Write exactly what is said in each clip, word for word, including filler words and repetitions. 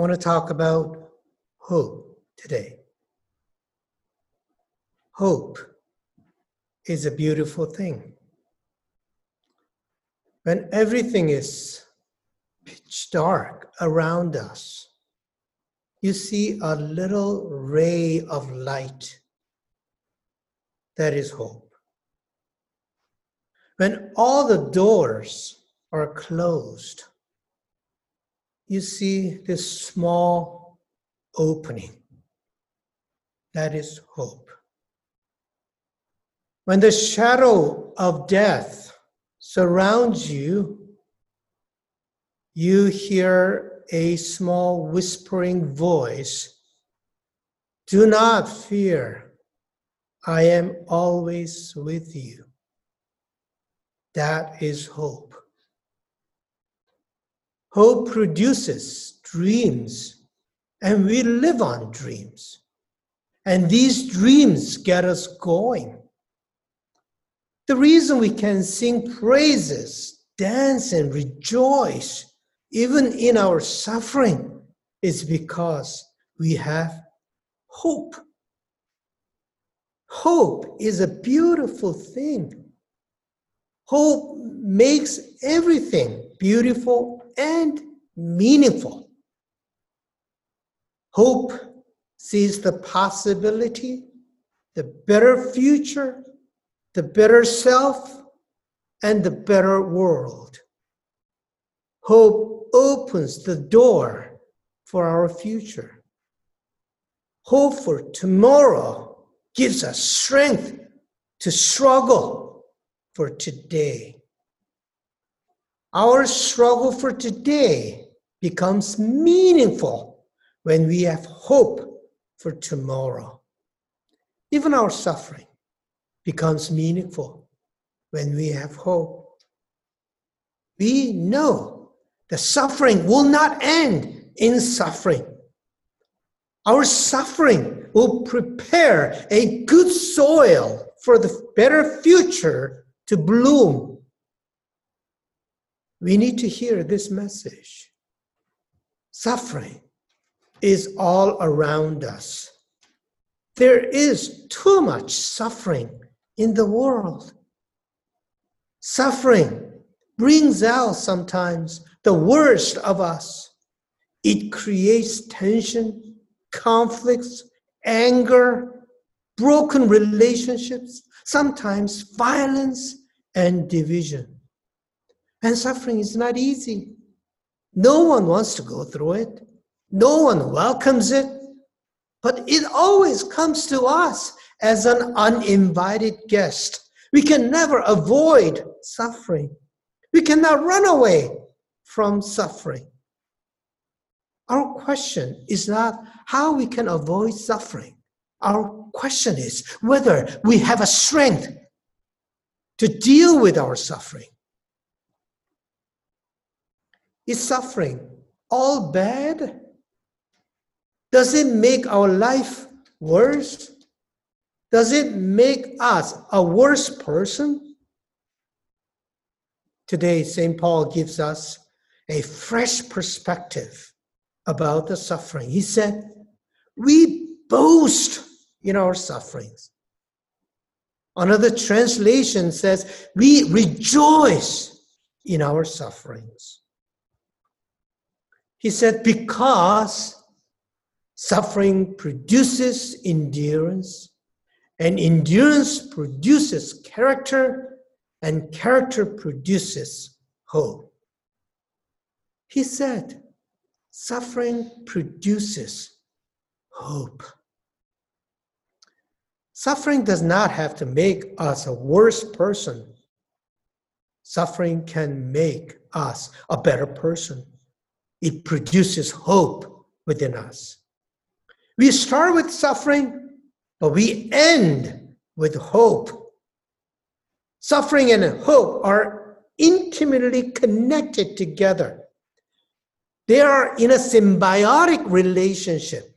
I want to talk about hope today. Hope is a beautiful thing. When everything is pitch dark around us, you see a little ray of light. That is hope. When all the doors are closed, you see this small opening. That is hope. When the shadow of death surrounds you, you hear a small whispering voice. Do not fear. I am always with you. That is hope. Hope produces dreams, and we live on dreams. And these dreams get us going. The reason we can sing praises, dance, and rejoice, even in our suffering, is because we have hope. Hope is a beautiful thing. Hope makes everything beautiful and meaningful. Hope sees the possibility, the better future, the better self, and the better world. Hope opens the door for our future. Hope for tomorrow gives us strength to struggle for today. Our struggle for today becomes meaningful when we have hope for tomorrow. Even our suffering becomes meaningful when we have hope. We know the suffering will not end in suffering. Our suffering will prepare a good soil for the better future to bloom. We need to hear this message. Suffering is all around us. There is too much suffering in the world. Suffering brings out sometimes the worst of us. It creates tension, conflicts, anger, broken relationships, sometimes violence and division. And suffering is not easy. No one wants to go through it. No one welcomes it. But it always comes to us as an uninvited guest. We can never avoid suffering. We cannot run away from suffering. Our question is not how we can avoid suffering. Our question is whether we have a strength to deal with our suffering. Is suffering all bad? Does it make our life worse? Does it make us a worse person? Today, Saint Paul gives us a fresh perspective about the suffering. He said, we boast in our sufferings. Another translation says, we rejoice in our sufferings. He said, because suffering produces endurance, and endurance produces character, and character produces hope. He said, suffering produces hope. Suffering does not have to make us a worse person. Suffering can make us a better person. It produces hope within us. We start with suffering, but we end with hope. Suffering and hope are intimately connected together. They are in a symbiotic relationship.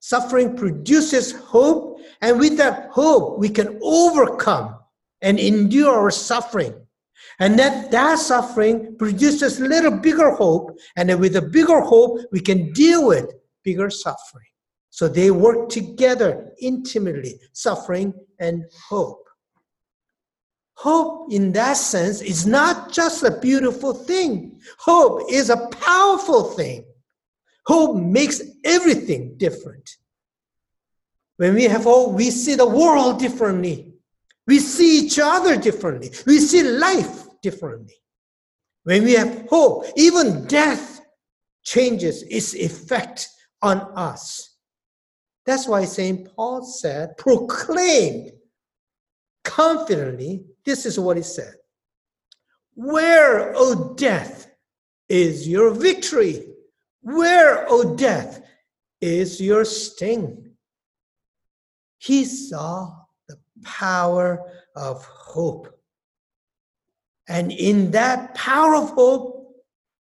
Suffering produces hope, and with that hope, we can overcome and endure our suffering. And that, that suffering produces a little bigger hope. And then with a bigger hope, we can deal with bigger suffering. So they work together intimately, suffering and hope. Hope, in that sense, is not just a beautiful thing. Hope is a powerful thing. Hope makes everything different. When we have hope, we see the world differently. We see each other differently. We see life differently. When we have hope, even death changes its effect on us. That's why Saint Paul said, proclaimed confidently, this is what he said. Where, O death, is your victory? Where, O death, is your sting? He saw the power of hope. And in that power of hope,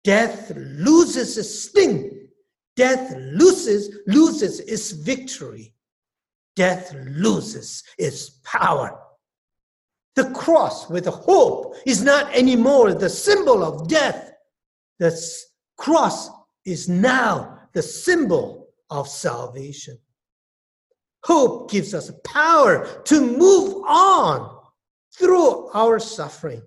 death loses its sting. Death loses, loses its victory. Death loses its power. The cross with the hope is not anymore the symbol of death. The cross is now the symbol of salvation. Hope gives us power to move on through our suffering.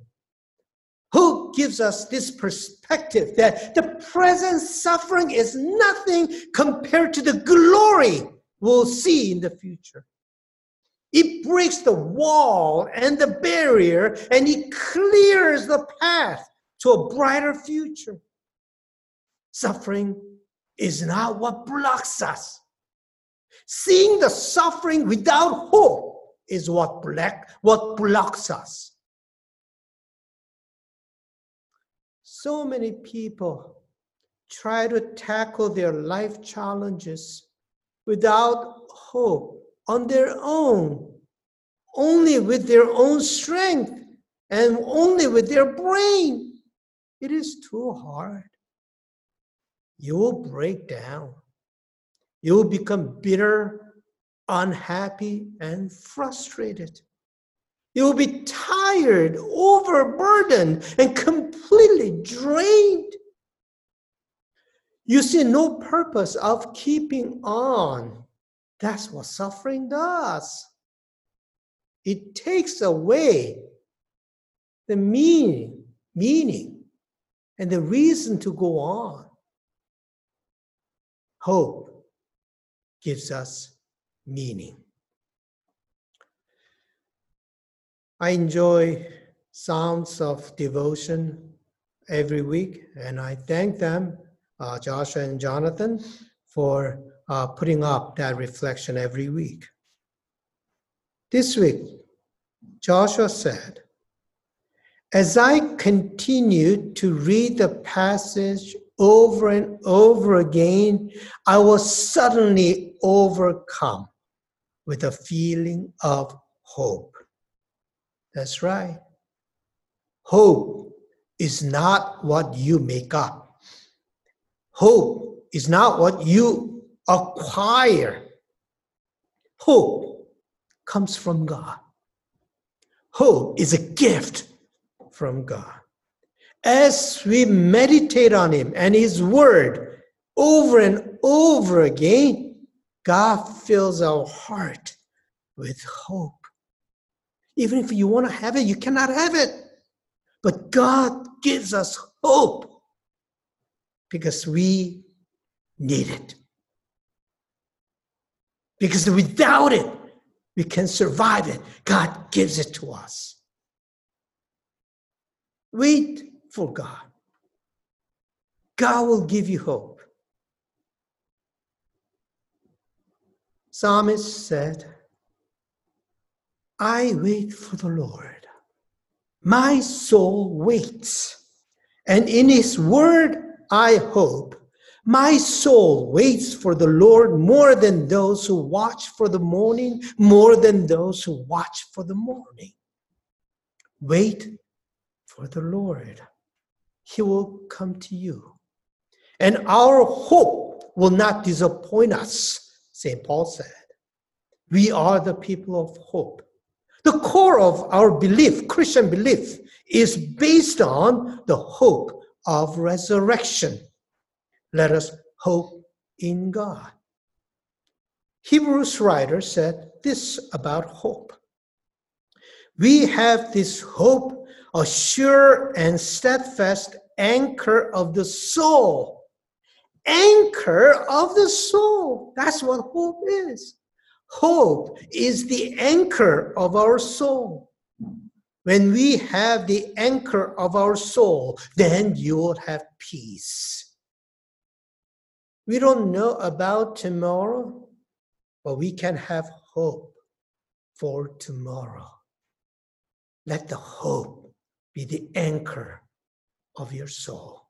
Hope gives us this perspective that the present suffering is nothing compared to the glory we'll see in the future. It breaks the wall and the barrier, and it clears the path to a brighter future. Suffering is not what blocks us. Seeing the suffering without hope is what black, what blocks us. So many people try to tackle their life challenges without hope on their own, only with their own strength and only with their brain. It is too hard. You will break down. You will become bitter, unhappy, and frustrated. You will be tired, overburdened, and completely drained. You see no purpose of keeping on. That's what suffering does. It takes away the meaning, meaning and the reason to go on. Hope gives us meaning. I enjoy Psalms of Devotion every week, and I thank them, uh, Joshua and Jonathan, for uh, putting up that reflection every week. This week, Joshua said, as I continued to read the passage over and over again, I was suddenly overcome with a feeling of hope. That's right. Hope is not what you make up. Hope is not what you acquire. Hope comes from God. Hope is a gift from God. As we meditate on Him and His Word over and over again, God fills our heart with hope. Even if you want to have it, you cannot have it. But God gives us hope because we need it. Because without it, we can survive it. God gives it to us. Wait for God. God will give you hope. Psalmist said, I wait for the Lord. My soul waits, and in His word I hope. My soul waits for the Lord more than those who watch for the morning, more than those who watch for the morning. Wait for the Lord. He will come to you. And our hope will not disappoint us, Saint Paul said. We are the people of hope. The core of our belief, Christian belief, is based on the hope of resurrection. Let us hope in God. Hebrews writer said this about hope. We have this hope, a sure and steadfast anchor of the soul. Anchor of the soul. That's what hope is. Hope is the anchor of our soul. When we have the anchor of our soul, then you will have peace. We don't know about tomorrow, but we can have hope for tomorrow. Let the hope be the anchor of your soul.